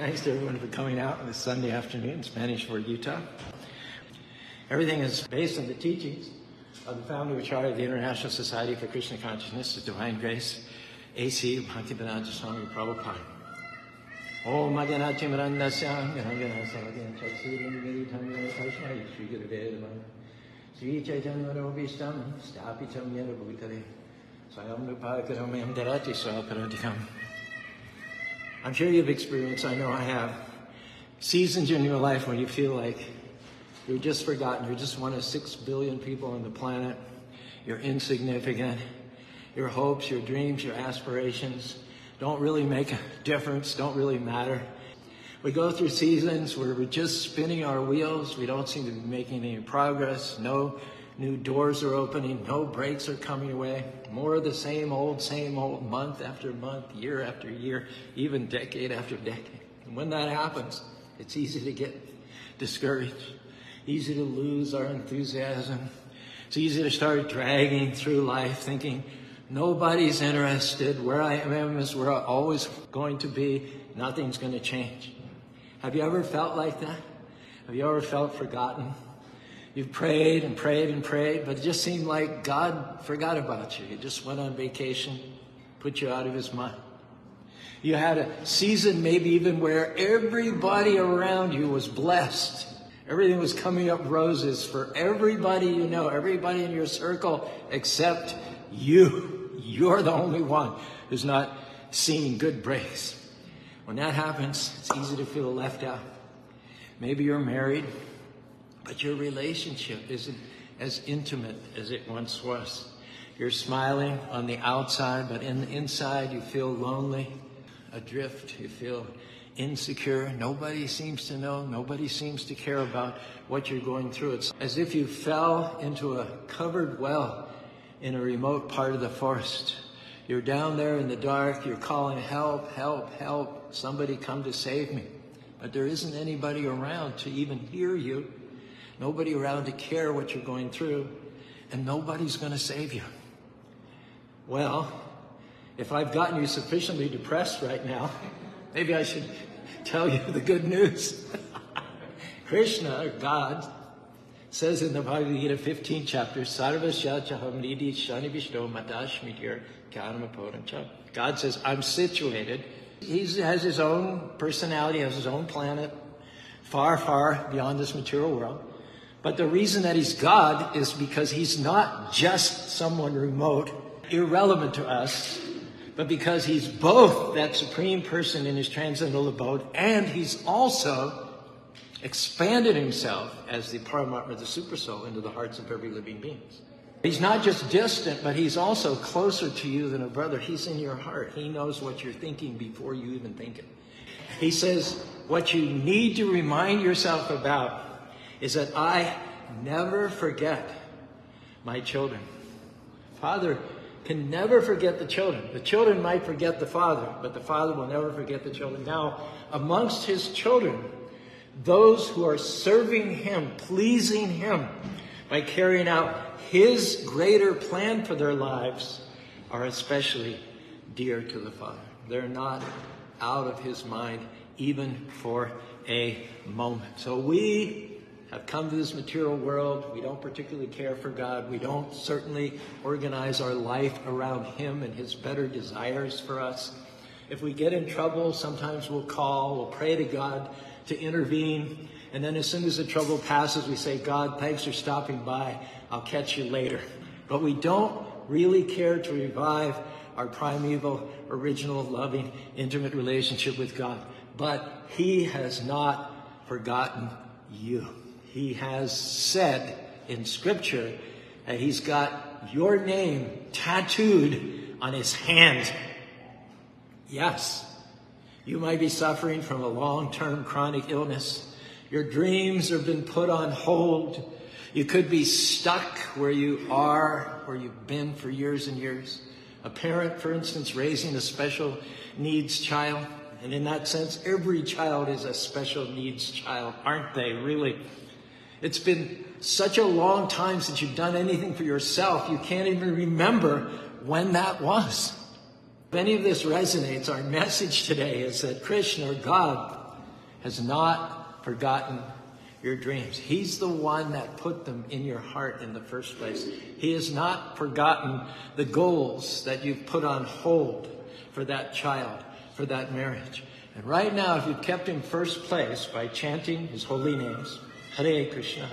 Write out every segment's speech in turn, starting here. Thanks to everyone for coming out on this Sunday afternoon in Spanish Fork, Utah. Everything is based on the teachings of the founder and charter of the International Society for Krishna Consciousness, the Divine Grace, A.C. Bhaktivedanta Swami Prabhupāda. Om Madhyanati Marandasyam, Yanagana Samadhyam Chatsirim Giritam Yanakashmai Shri Gurudevam, Sri Chaitanya Marobhistam, Stapitam Yanabhutare, Swayam Nupakaram Yamdarati Swaparadhyam. I'm sure you've experienced, I know I have, seasons in your life when you feel like you're just forgotten, you're just one of 6 billion people on the planet, you're insignificant, your hopes, your dreams, your aspirations don't really make a difference, don't really matter. We go through seasons where we're just spinning our wheels, we don't seem to be making any progress, no new doors are opening, no breaks are coming away. More of the same old, month after month, year after year, even decade after decade. And when that happens, it's easy to get discouraged, easy to lose our enthusiasm. It's easy to start dragging through life thinking, nobody's interested, where I am is where I'm always going to be, nothing's going to change. Have you ever felt like that? Have you ever felt forgotten? You've prayed and prayed and prayed, but it just seemed like God forgot about you. He just went on vacation, put you out of his mind. You had a season maybe even where everybody around you was blessed. Everything was coming up roses for everybody you know, everybody in your circle, except you. You're the only one who's not seeing good breaks. When that happens, it's easy to feel left out. Maybe you're married, but your relationship isn't as intimate as it once was. You're smiling on the outside, but in the inside you feel lonely, adrift, you feel insecure. Nobody seems to know, nobody seems to care about what you're going through. It's as if you fell into a covered well in a remote part of the forest. You're down there in the dark, you're calling, help, help, help, somebody come to save me. But there isn't anybody around to even hear you. Nobody around to care what you're going through, and nobody's going to save you. Well, if I've gotten you sufficiently depressed right now, maybe I should tell you the good news. Krishna, or God, says in the Bhagavad Gita 15th chapter, God says, I'm situated. He has his own personality, has his own planet, far, far beyond this material world. But the reason that he's God is because he's not just someone remote, irrelevant to us, but because he's both that supreme person in his transcendental abode, and he's also expanded himself as the Paramatma, the Supersoul, into the hearts of every living being. He's not just distant, but he's also closer to you than a brother. He's in your heart. He knows what you're thinking before you even think it. He says, what you need to remind yourself about is that I never forget my children. Father can never forget the children. The children might forget the father, but the father will never forget the children. Now, amongst his children, those who are serving him, pleasing him, by carrying out his greater plan for their lives, are especially dear to the father. They're not out of his mind, even for a moment. So we have come to this material world. We don't particularly care for God. We don't certainly organize our life around him and his better desires for us. If we get in trouble, sometimes we'll call, we'll pray to God to intervene. And then as soon as the trouble passes, we say, God, thanks for stopping by. I'll catch you later. But we don't really care to revive our primeval, original, loving, intimate relationship with God. But he has not forgotten you. He has said in Scripture that he's got your name tattooed on his hand. Yes, you might be suffering from a long-term chronic illness. Your dreams have been put on hold. You could be stuck where you are, where you've been for years and years. A parent, for instance, raising a special needs child. And in that sense, every child is a special needs child, aren't they, really? It's been such a long time since you've done anything for yourself, you can't even remember when that was. If any of this resonates, our message today is that Krishna, or God, has not forgotten your dreams. He's the one that put them in your heart in the first place. He has not forgotten the goals that you've put on hold for that child, for that marriage. And right now, if you kept him first place by chanting his holy names, Hare Krishna,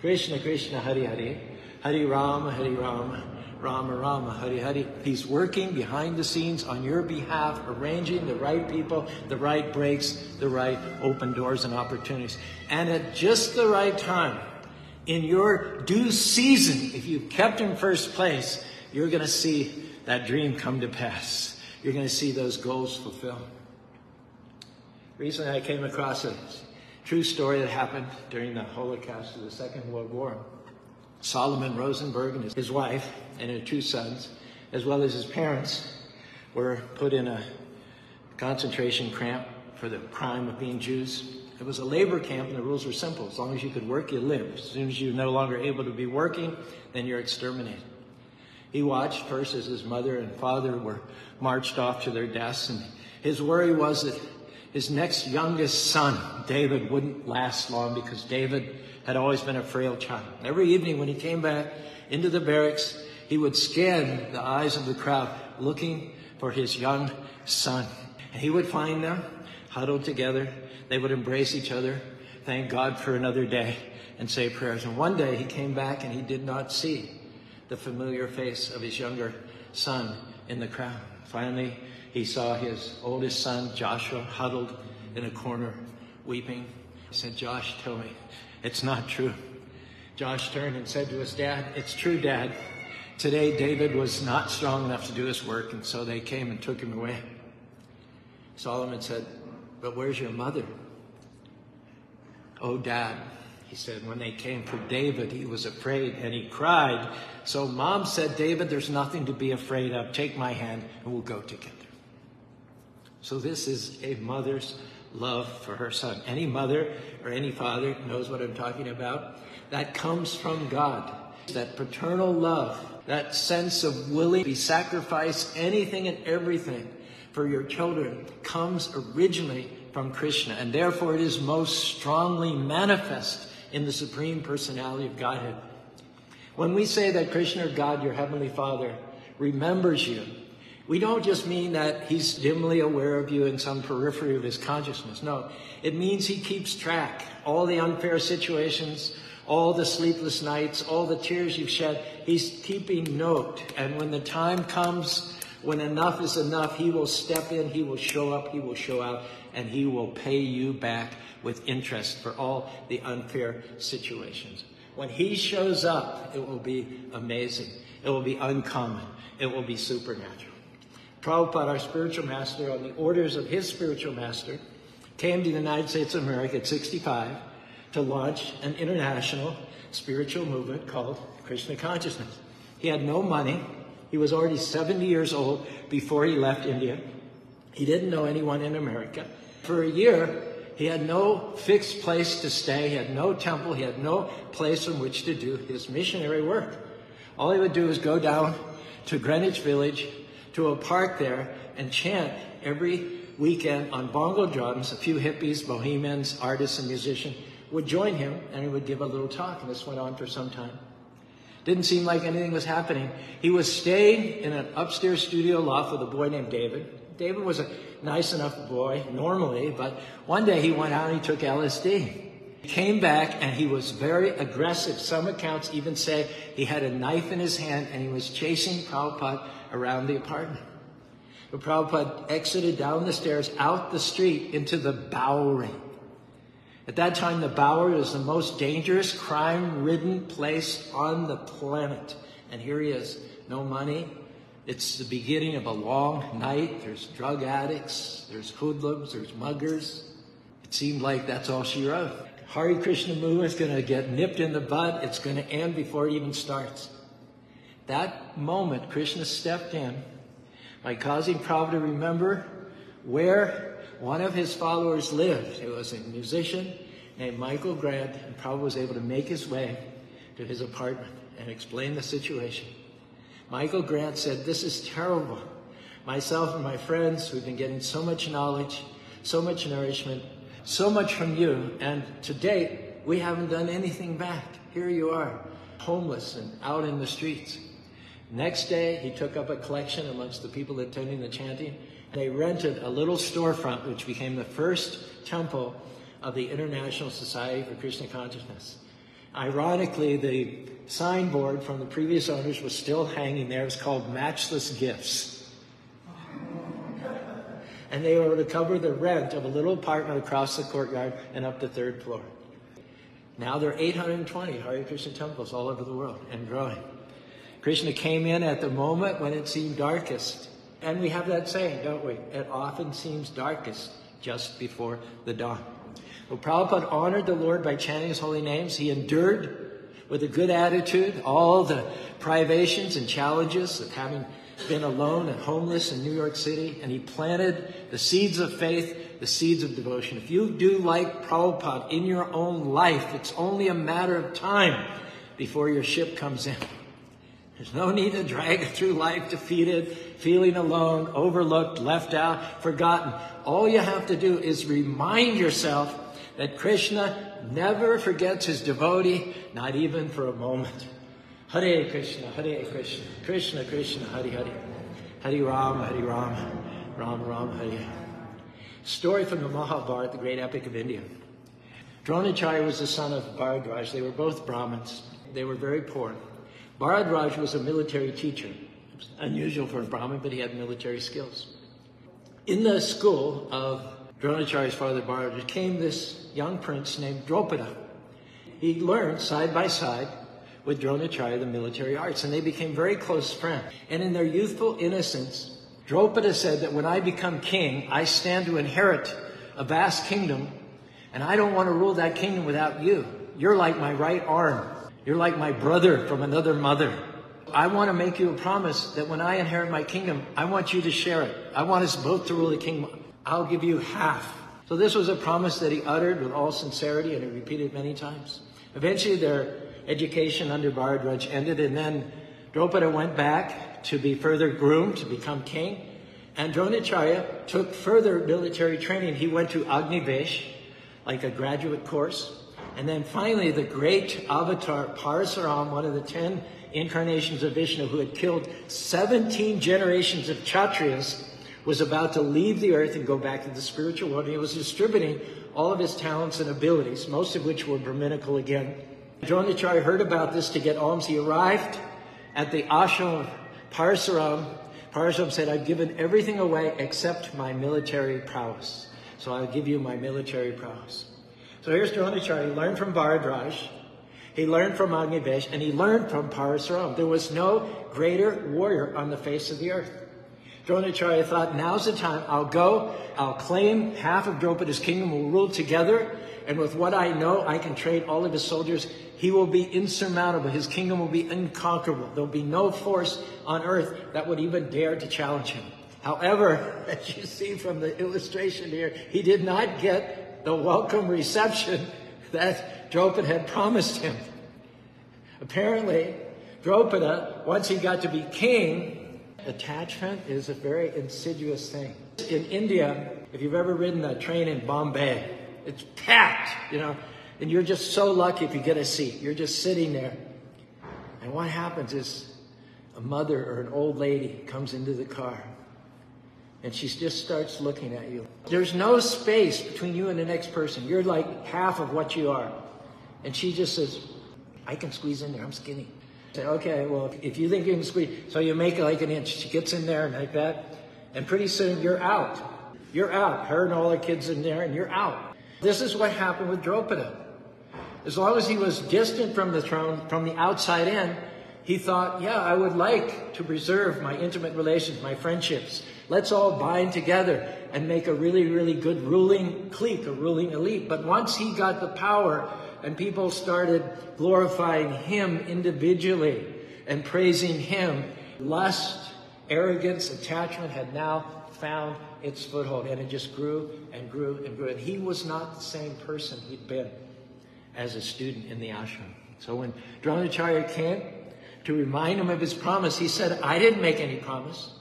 Krishna Krishna, Hare Hare, Hare Rama, Rama Rama, Hare Hare. He's working behind the scenes on your behalf, arranging the right people, the right breaks, the right open doors and opportunities. And at just the right time, in your due season, if you kept him first place, you're going to see that dream come to pass. You're going to see those goals fulfilled. Recently, I came across a true story that happened during the Holocaust of the Second World War. Solomon Rosenberg and his wife and her two sons, as well as his parents, were put in a concentration camp for the crime of being Jews. It was a labor camp, and the rules were simple. As long as you could work, you lived. As soon as you're no longer able to be working, then you're exterminated. He watched first as his mother and father were marched off to their deaths, and his worry was that his next youngest son, David, wouldn't last long because David had always been a frail child. Every evening when he came back into the barracks, he would scan the eyes of the crowd looking for his young son. And he would find them huddled together. They would embrace each other, thank God for another day, and say prayers. And one day he came back and he did not see the familiar face of his younger son in the crowd. Finally, he saw his oldest son, Joshua, huddled in a corner, weeping. He said, "Josh, tell me, it's not true." Josh turned and said to his dad, "It's true, Dad. Today, David was not strong enough to do his work, and so they came and took him away." Solomon said, "But where's your mother?" "Oh, Dad," he said, "when they came for David, he was afraid and he cried. So Mom said, 'David, there's nothing to be afraid of. Take my hand and we'll go together.'" So this is a mother's love for her son. Any mother or any father knows what I'm talking about. That comes from God. That paternal love, that sense of willing to sacrifice anything and everything for your children comes originally from Krishna, and therefore it is most strongly manifest in the Supreme Personality of Godhead. When we say that Krishna, or God, your Heavenly Father, remembers you, we don't just mean that he's dimly aware of you in some periphery of his consciousness. No, it means he keeps track. All the unfair situations, all the sleepless nights, all the tears you've shed, he's keeping note. And when the time comes, when enough is enough, he will step in, he will show up, he will show out, and he will pay you back with interest for all the unfair situations. When he shows up, it will be amazing. It will be uncommon. It will be supernatural. Prabhupada, our spiritual master, on the orders of his spiritual master, came to the United States of America at 65 to launch an international spiritual movement called Krishna Consciousness. He had no money. He was already 70 years old before he left India. He didn't know anyone in America. For a year, he had no fixed place to stay. He had no temple. He had no place in which to do his missionary work. All he would do is go down to Greenwich Village, to a park there, and chant every weekend on bongo drums. A few hippies, bohemians, artists, and musicians would join him, and he would give a little talk, and this went on for some time. Didn't seem like anything was happening. He was staying in an upstairs studio loft with a boy named David. David was a nice enough boy normally, but one day he went out and he took LSD. He came back and he was very aggressive. Some accounts even say he had a knife in his hand and he was chasing Prabhupada around the apartment. But Prabhupada exited down the stairs, out the street, into the Bowery. At that time, the Bowery was the most dangerous, crime-ridden place on the planet. And here he is, no money. It's the beginning of a long night. There's drug addicts, there's hoodlums, there's muggers. It seemed like that's all she wrote. Hare Krishna movement is going to get nipped in the bud. It's going to end before it even starts. That moment, Krishna stepped in by causing Prabhupada to remember where one of his followers lived. It was a musician named Michael Grant, and Prabhupada was able to make his way to his apartment and explain the situation. Michael Grant said, "This is terrible. Myself and my friends, we've been getting so much knowledge, so much nourishment, so much from you, and to date, we haven't done anything back. Here you are, homeless and out in the streets. Next day, he took up a collection amongst the people attending the chanting. They rented a little storefront, which became the first temple of the International Society for Krishna Consciousness. Ironically, the signboard from the previous owners was still hanging there. It was called Matchless Gifts. And they were to cover the rent of a little apartment across the courtyard and up the third floor. Now there are 820 Hare Krishna temples all over the world and growing. Krishna came in at the moment when it seemed darkest. And we have that saying, don't we? It often seems darkest just before the dawn. Well, Prabhupada honored the Lord by chanting his holy names. He endured with a good attitude all the privations and challenges of having been alone and homeless in New York City. And he planted the seeds of faith, the seeds of devotion. If you do like Prabhupada in your own life, it's only a matter of time before your ship comes in. There's no need to drag it through life defeated, feeling alone, overlooked, left out, forgotten. All you have to do is remind yourself that Krishna never forgets his devotee, not even for a moment. Hare Krishna, Hare Krishna, Krishna Krishna, Hare Hare, Hare Rama, Hare Rama, Rama Rama, Hare Hare. Story from the Mahabharata, the great epic of India. Dronacharya was the son of Bharadwaj. They were both Brahmins. They were very poor. Bharadwaj was a military teacher. It was unusual for a Brahmin, but he had military skills. In the school of Dronacharya's father, Bharadwaj, came this young prince named Drupada. He learned side by side with Dronacharya the military arts, and they became very close friends. And in their youthful innocence, Drupada said that when I become king, I stand to inherit a vast kingdom, and I don't want to rule that kingdom without you. You're like my right arm. You're like my brother from another mother. I want to make you a promise that when I inherit my kingdom, I want you to share it. I want us both to rule the kingdom. I'll give you half. So this was a promise that he uttered with all sincerity, and he repeated many times. Eventually their education under Bharadwaj ended, and then Drupada went back to be further groomed to become king. And Dronacharya took further military training. He went to Agnivesh, like a graduate course. And then finally, the great avatar Parasaram, one of the 10 incarnations of Vishnu, who had killed 17 generations of Kshatriyas, was about to leave the earth and go back to the spiritual world. And he was distributing all of his talents and abilities, most of which were Brahminical again. Dronacharya heard about this to get alms. He arrived at the ashram of Parasaram. Parasaram said, I've given everything away except my military prowess. So I'll give you my military prowess. So here's Dronacharya. He learned from Bharadwaj, he learned from Agnivesh, and he learned from Parasaram. There was no greater warrior on the face of the earth. Dronacharya thought, now's the time. I'll go, I'll claim half of Draupada's kingdom, we'll rule together, and with what I know, I can train all of his soldiers. He will be insurmountable. His kingdom will be unconquerable. There'll be no force on earth that would even dare to challenge him. However, as you see from the illustration here, he did not get the welcome reception that Drupada had promised him. Apparently, Drupada, once he got to be king, attachment is a very insidious thing. In India, if you've ever ridden a train in Bombay, it's packed, you know, and you're just so lucky if you get a seat. You're just sitting there. And what happens is a mother or an old lady comes into the car. And she just starts looking at you. There's no space between you and the next person. You're like half of what you are. And she just says, I can squeeze in there. I'm skinny. I say, okay, well, if you think you can squeeze. So you make it like an inch. She gets in there and like that. And pretty soon you're out. You're out. Her and all her kids in there and you're out. This is what happened with Drupada. As long as he was distant from the throne, from the outside in, he thought, yeah, I would like to preserve my intimate relations, my friendships. Let's all bind together and make a really, really good ruling clique, a ruling elite. But once he got the power and people started glorifying him individually and praising him, lust, arrogance, attachment had now found its foothold. And it just grew and grew and grew. And he was not the same person he'd been as a student in the ashram. So when Dronacharya came to remind him of his promise, he said, I didn't make any promise.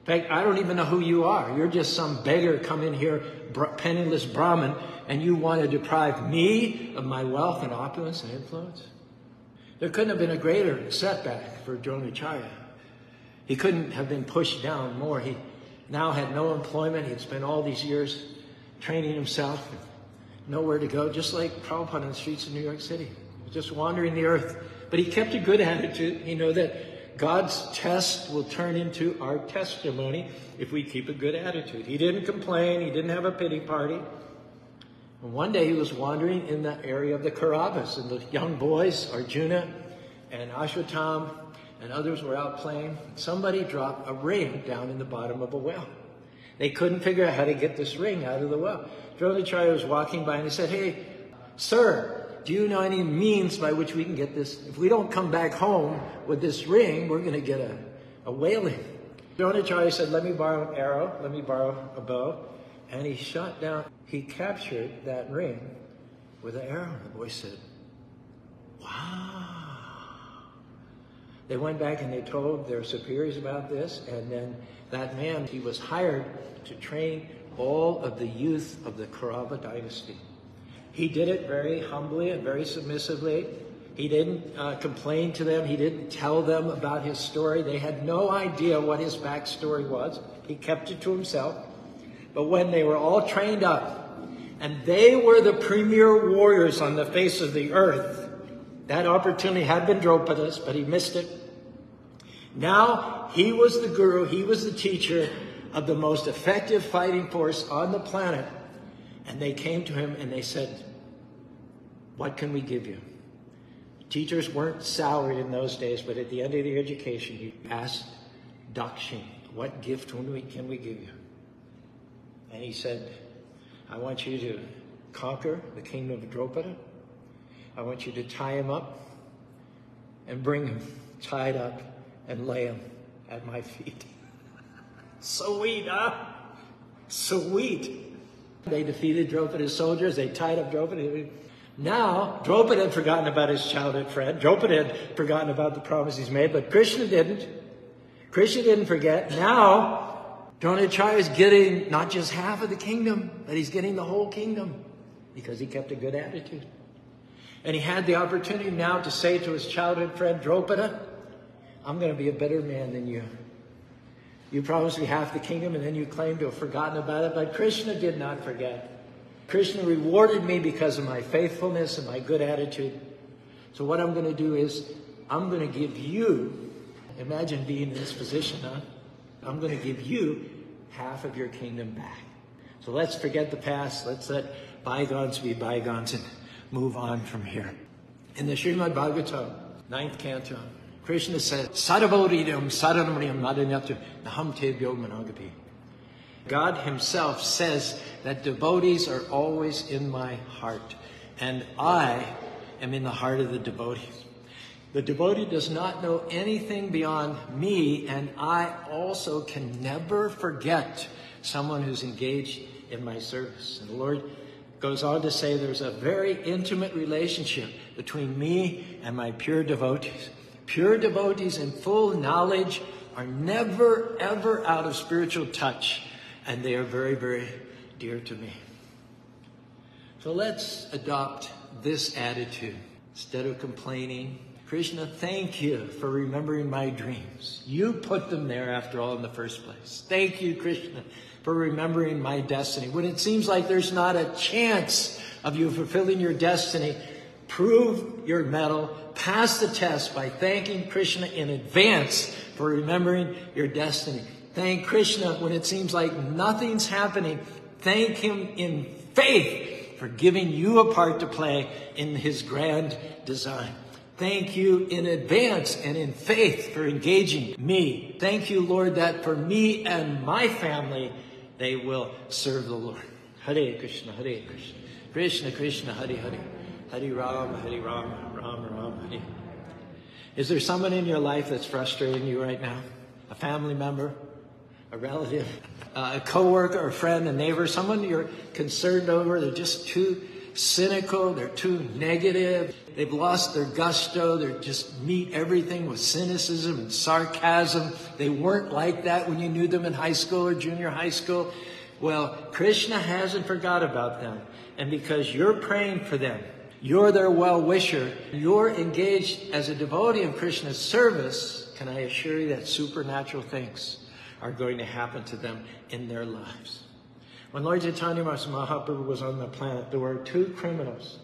In fact, I don't even know who you are. You're just some beggar come in here, penniless Brahmin, and you want to deprive me of my wealth and opulence and influence? There couldn't have been a greater setback for Dronacharya. He couldn't have been pushed down more. He now had no employment. He had spent all these years training himself, nowhere to go, just like Prabhupada on the streets of New York City, just wandering the earth. But he kept a good attitude. He knew that God's test will turn into our testimony if we keep a good attitude. He didn't complain. He didn't have a pity party. And one day he was wandering in the area of the Kauravas, and the young boys, Arjuna and Ashwatthama and others, were out playing. Somebody dropped a ring down in the bottom of a well. They couldn't figure out how to get this ring out of the well. Dronacharya was walking by and he said, "Hey, sir, do you know any means by which we can get this? If we don't come back home with this ring, we're going to get a wailing." Dronacharya said, "Let me borrow an arrow. Let me borrow a bow." And he shot down. He captured that ring with an arrow. The boy said, "Wow." They went back and they told their superiors about this. And then that man, he was hired to train all of the youth of the Kaurava dynasty. He did it very humbly and very submissively. He didn't complain to them. He didn't tell them about his story. They had no idea what his backstory was. He kept it to himself. But when they were all trained up and they were the premier warriors on the face of the earth, that opportunity had been Dropada's, but he missed it. Now he was the guru. He was the teacher of the most effective fighting force on the planet. And they came to him and they said, "What can we give you?" Teachers weren't salaried in those days, but at the end of the education, you asked Dakshin, "What gift can we give you?" And he said, "I want you to conquer the kingdom of Drupada. I want you to tie him up and bring him tied up and lay him at my feet." Sweet, huh? Sweet. They defeated Draupada's soldiers. They tied up Drupada. Now, Drupada had forgotten about his childhood friend. Drupada had forgotten about the promises made, but Krishna didn't. Krishna didn't forget. Now, Dronacharya is getting not just half of the kingdom, but he's getting the whole kingdom because he kept a good attitude. And he had the opportunity now to say to his childhood friend, "Drupada, I'm going to be a better man than you. You promised me half the kingdom and then you claim to have forgotten about it, but Krishna did not forget. Krishna rewarded me because of my faithfulness and my good attitude. So what I'm going to do is I'm going to give you," imagine being in this position, huh? "I'm going to give you half of your kingdom back. So let's forget the past. Let's let bygones be bygones and move on from here." In the Srimad Bhagavatam, 9th canto, Krishna says, "Sarvauridam saranamriyam nadanyatam naham te bhyomanagapi." God himself says that devotees are always in my heart, and I am in the heart of the devotee. The devotee does not know anything beyond me, and I also can never forget someone who's engaged in my service. And the Lord goes on to say there's a very intimate relationship between me and my pure devotees. Pure devotees in full knowledge are never, ever out of spiritual touch, and they are very, very dear to me. So let's adopt this attitude. Instead of complaining, "Krishna, thank you for remembering my dreams. You put them there after all in the first place. Thank you, Krishna, for remembering my destiny. When it seems like there's not a chance of you fulfilling your destiny, prove your mettle, pass the test by thanking Krishna in advance for remembering your destiny. Thank Krishna when it seems like nothing's happening. Thank him in faith for giving you a part to play in his grand design. Thank you in advance and in faith for engaging me. Thank you, Lord, that for me and my family, they will serve the Lord." Hare Krishna, Hare Krishna, Krishna Krishna, Hare Hare. Hare Rama, Hare Rama, Rama Rama, Hare. Is there someone in your life that's frustrating you right now? A family member, a relative, a coworker, a friend, a neighbor, someone you're concerned over? They're just too cynical, they're too negative, they've lost their gusto, they just meet everything with cynicism and sarcasm. They weren't like that when you knew them in high school or junior high school. Well, Krishna hasn't forgot about them. And because you're praying for them, you're their well-wisher, you're engaged as a devotee in Krishna's service, can I assure you that supernatural things are going to happen to them in their lives. When Lord Chaitanya Mahaprabhu was on the planet, there were two criminals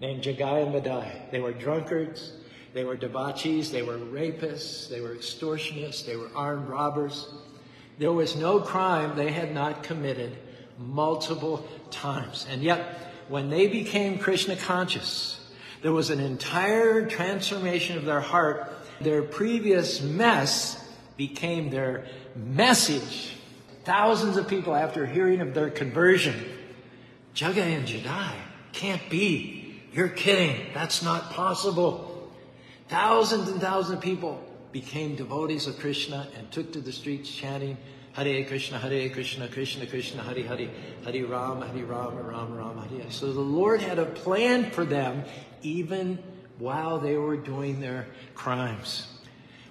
named Jagai and Madhai. They were drunkards, they were debauchees, they were rapists, they were extortionists, they were armed robbers. There was no crime they had not committed multiple times. And yet, when they became Krishna conscious, there was an entire transformation of their heart. Their previous mess became their message. Thousands of people, after hearing of their conversion, Jagai and Jagai, can't be. You're kidding. That's not possible. Thousands and thousands of people became devotees of Krishna and took to the streets chanting, Hare Krishna, Krishna Krishna, Hare Hare, Hare Rama, Rama Rama, Hare Hare. So the Lord had a plan for them even while they were doing their crimes.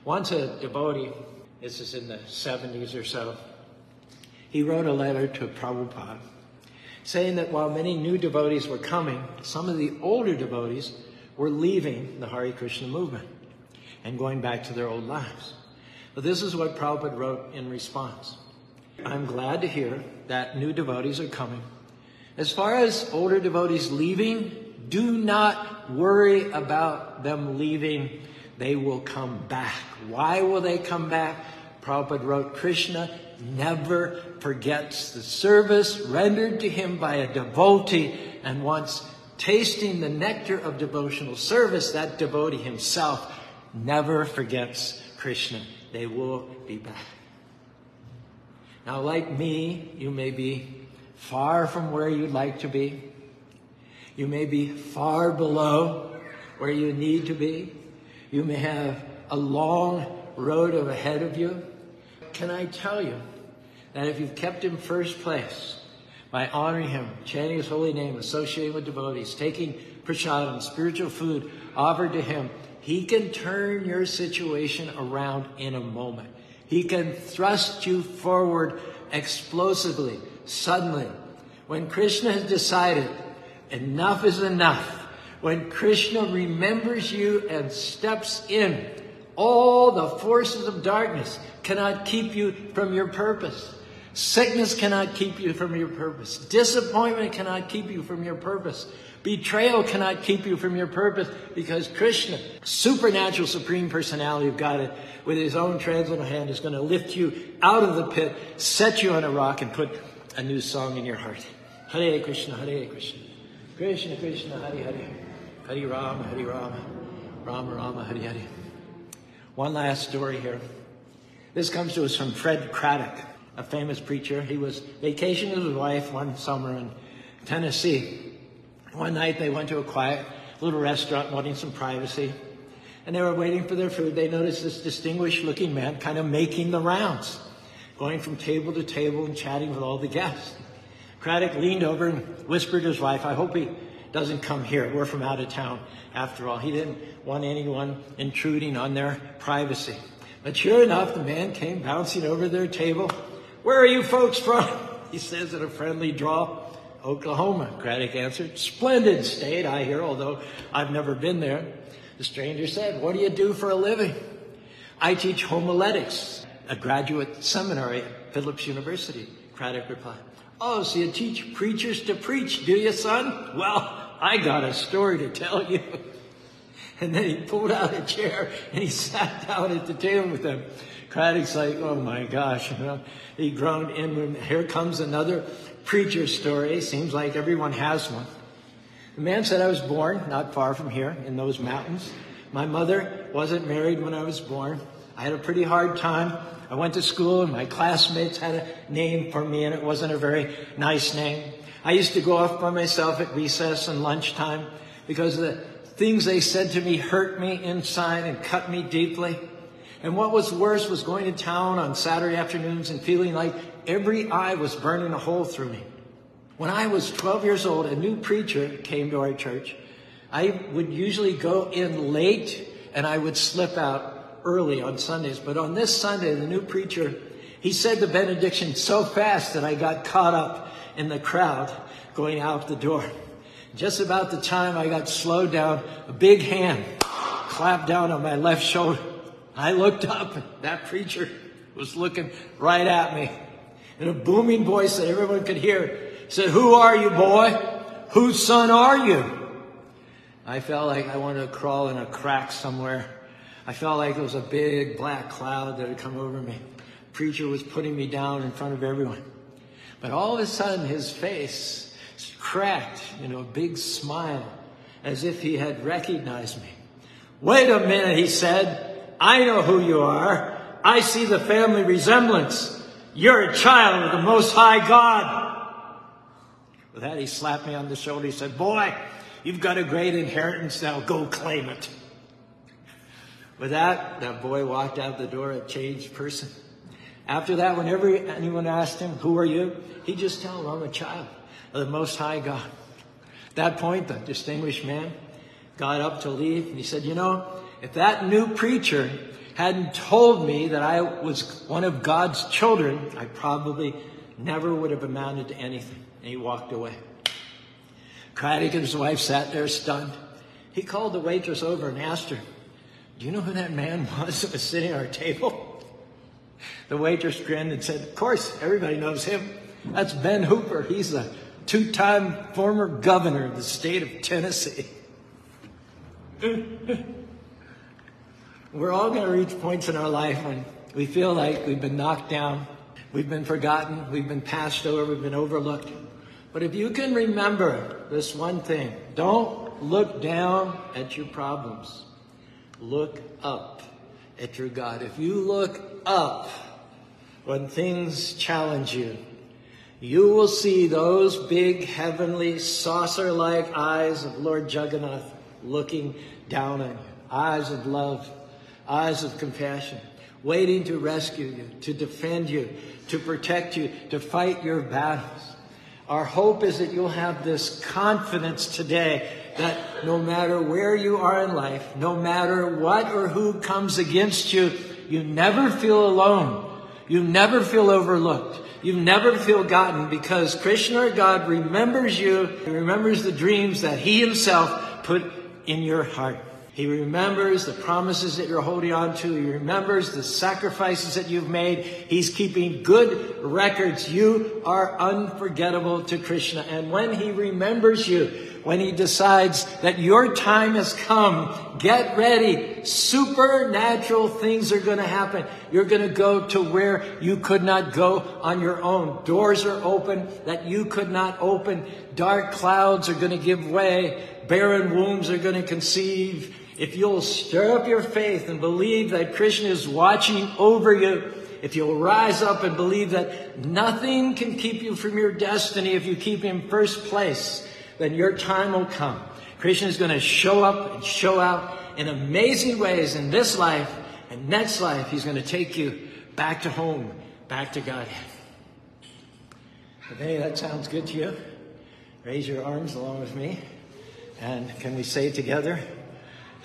Once a devotee, this is in the 70s or so, he wrote a letter to Prabhupada saying that while many new devotees were coming, some of the older devotees were leaving the Hare Krishna movement and going back to their old lives. But this is what Prabhupada wrote in response. I'm glad to hear that new devotees are coming. As far as older devotees leaving, do not worry about them leaving. They will come back. Why will they come back? Prabhupada wrote, Krishna never forgets the service rendered to him by a devotee. And once tasting the nectar of devotional service, that devotee himself never forgets Krishna. They will be back. Now, like me, you may be far from where you'd like to be. You may be far below where you need to be. You may have a long road ahead of you. Can I tell you that if you've kept him first place by honoring him, chanting his holy name, associating with devotees, taking prasadam, spiritual food offered to him, he can turn your situation around in a moment. He can thrust you forward explosively, suddenly. When Krishna has decided enough is enough, when Krishna remembers you and steps in, all the forces of darkness cannot keep you from your purpose. Sickness cannot keep you from your purpose. Disappointment cannot keep you from your purpose. Betrayal cannot keep you from your purpose, because Krishna, supernatural supreme personality of God, with his own transcendental hand, is going to lift you out of the pit, set you on a rock, and put a new song in your heart. Hare Krishna, Hare Krishna, Krishna Krishna, Hare Hare, Hare Rama, Rama Rama, Hare Hare. One last story here. This comes to us from Fred Craddock, a famous preacher. He was vacationing with his wife one summer in Tennessee. One night they went to a quiet little restaurant wanting some privacy, and they were waiting for their food. They noticed this distinguished looking man kind of making the rounds, going from table to table and chatting with all the guests. Craddock leaned over and whispered to his wife, I hope he doesn't come here. We're from out of town after all. He didn't want anyone intruding on their privacy. But sure enough, the man came bouncing over their table. Where are you folks from? He says in a friendly drawl. Oklahoma, Craddock answered. Splendid state, I hear, although I've never been there. The stranger said, what do you do for a living? I teach homiletics, a graduate seminary at Phillips University, Craddock replied. Oh, so you teach preachers to preach, do you, son? Well, I got a story to tell you. And then he pulled out a chair and he sat down at the table with them. Craddock's like, oh my gosh, you know. He groaned inward, here comes another preacher story. Seems like everyone has one. The man said, I was born not far from here in those mountains. My mother wasn't married when I was born. I had a pretty hard time. I went to school and my classmates had a name for me, and it wasn't a very nice name. I used to go off by myself at recess and lunchtime because the things they said to me hurt me inside and cut me deeply. And what was worse was going to town on Saturday afternoons and feeling like every eye was burning a hole through me. When I was 12 years old, a new preacher came to our church. I would usually go in late and I would slip out early on Sundays. But on this Sunday, the new preacher, he said the benediction so fast that I got caught up in the crowd going out the door. Just about the time I got slowed down, a big hand clapped down on my left shoulder. I looked up and that preacher was looking right at me. In a booming voice that everyone could hear, said, "Who are you, boy? Whose son are you?" I felt like I wanted to crawl in a crack somewhere. I felt like there was a big black cloud that had come over me. The preacher was putting me down in front of everyone. But all of a sudden, his face cracked, a big smile, as if he had recognized me. "Wait a minute," he said. "I know who you are. I see the family resemblance. You're a child of the Most High God." With that, he slapped me on the shoulder. He said, "Boy, you've got a great inheritance now. Go claim it." With that, that boy walked out the door a changed person. After that, whenever anyone asked him, "Who are you?" he just told them, "I'm a child of the Most High God." At that point, the distinguished man got up to leave, and he said, "If that new preacher hadn't told me that I was one of God's children, I probably never would have amounted to anything." And he walked away. Craddock and his wife sat there stunned. He called the waitress over and asked her, "Do you know who that man was that was sitting at our table?" The waitress grinned and said, "Of course, everybody knows him. That's Ben Hooper. He's a two-time former governor of the state of Tennessee." We're all going to reach points in our life when we feel like we've been knocked down, we've been forgotten, we've been passed over, we've been overlooked. But if you can remember this one thing, don't look down at your problems. Look up at your God. If you look up when things challenge you, you will see those big, heavenly, saucer-like eyes of Lord Jagannath looking down on you. Eyes of love, eyes of compassion, waiting to rescue you, to defend you, to protect you, to fight your battles. Our hope is that you'll have this confidence today that no matter where you are in life, no matter what or who comes against you, you never feel alone. You never feel overlooked. You never feel forgotten, because Krishna or God remembers you. He remembers the dreams that He Himself put in your heart. He remembers the promises that you're holding on to. He remembers the sacrifices that you've made. He's keeping good records. You are unforgettable to Krishna. And when He remembers you, when He decides that your time has come, get ready. Supernatural things are going to happen. You're going to go to where you could not go on your own. Doors are open that you could not open. Dark clouds are going to give way. Barren wombs are going to conceive. If you'll stir up your faith and believe that Krishna is watching over you, if you'll rise up and believe that nothing can keep you from your destiny if you keep Him first place, then your time will come. Krishna is going to show up and show out in amazing ways in this life and next life. He's going to take you back to home, back to Godhead. If any of that sounds good to you, raise your arms along with me. And can we say together,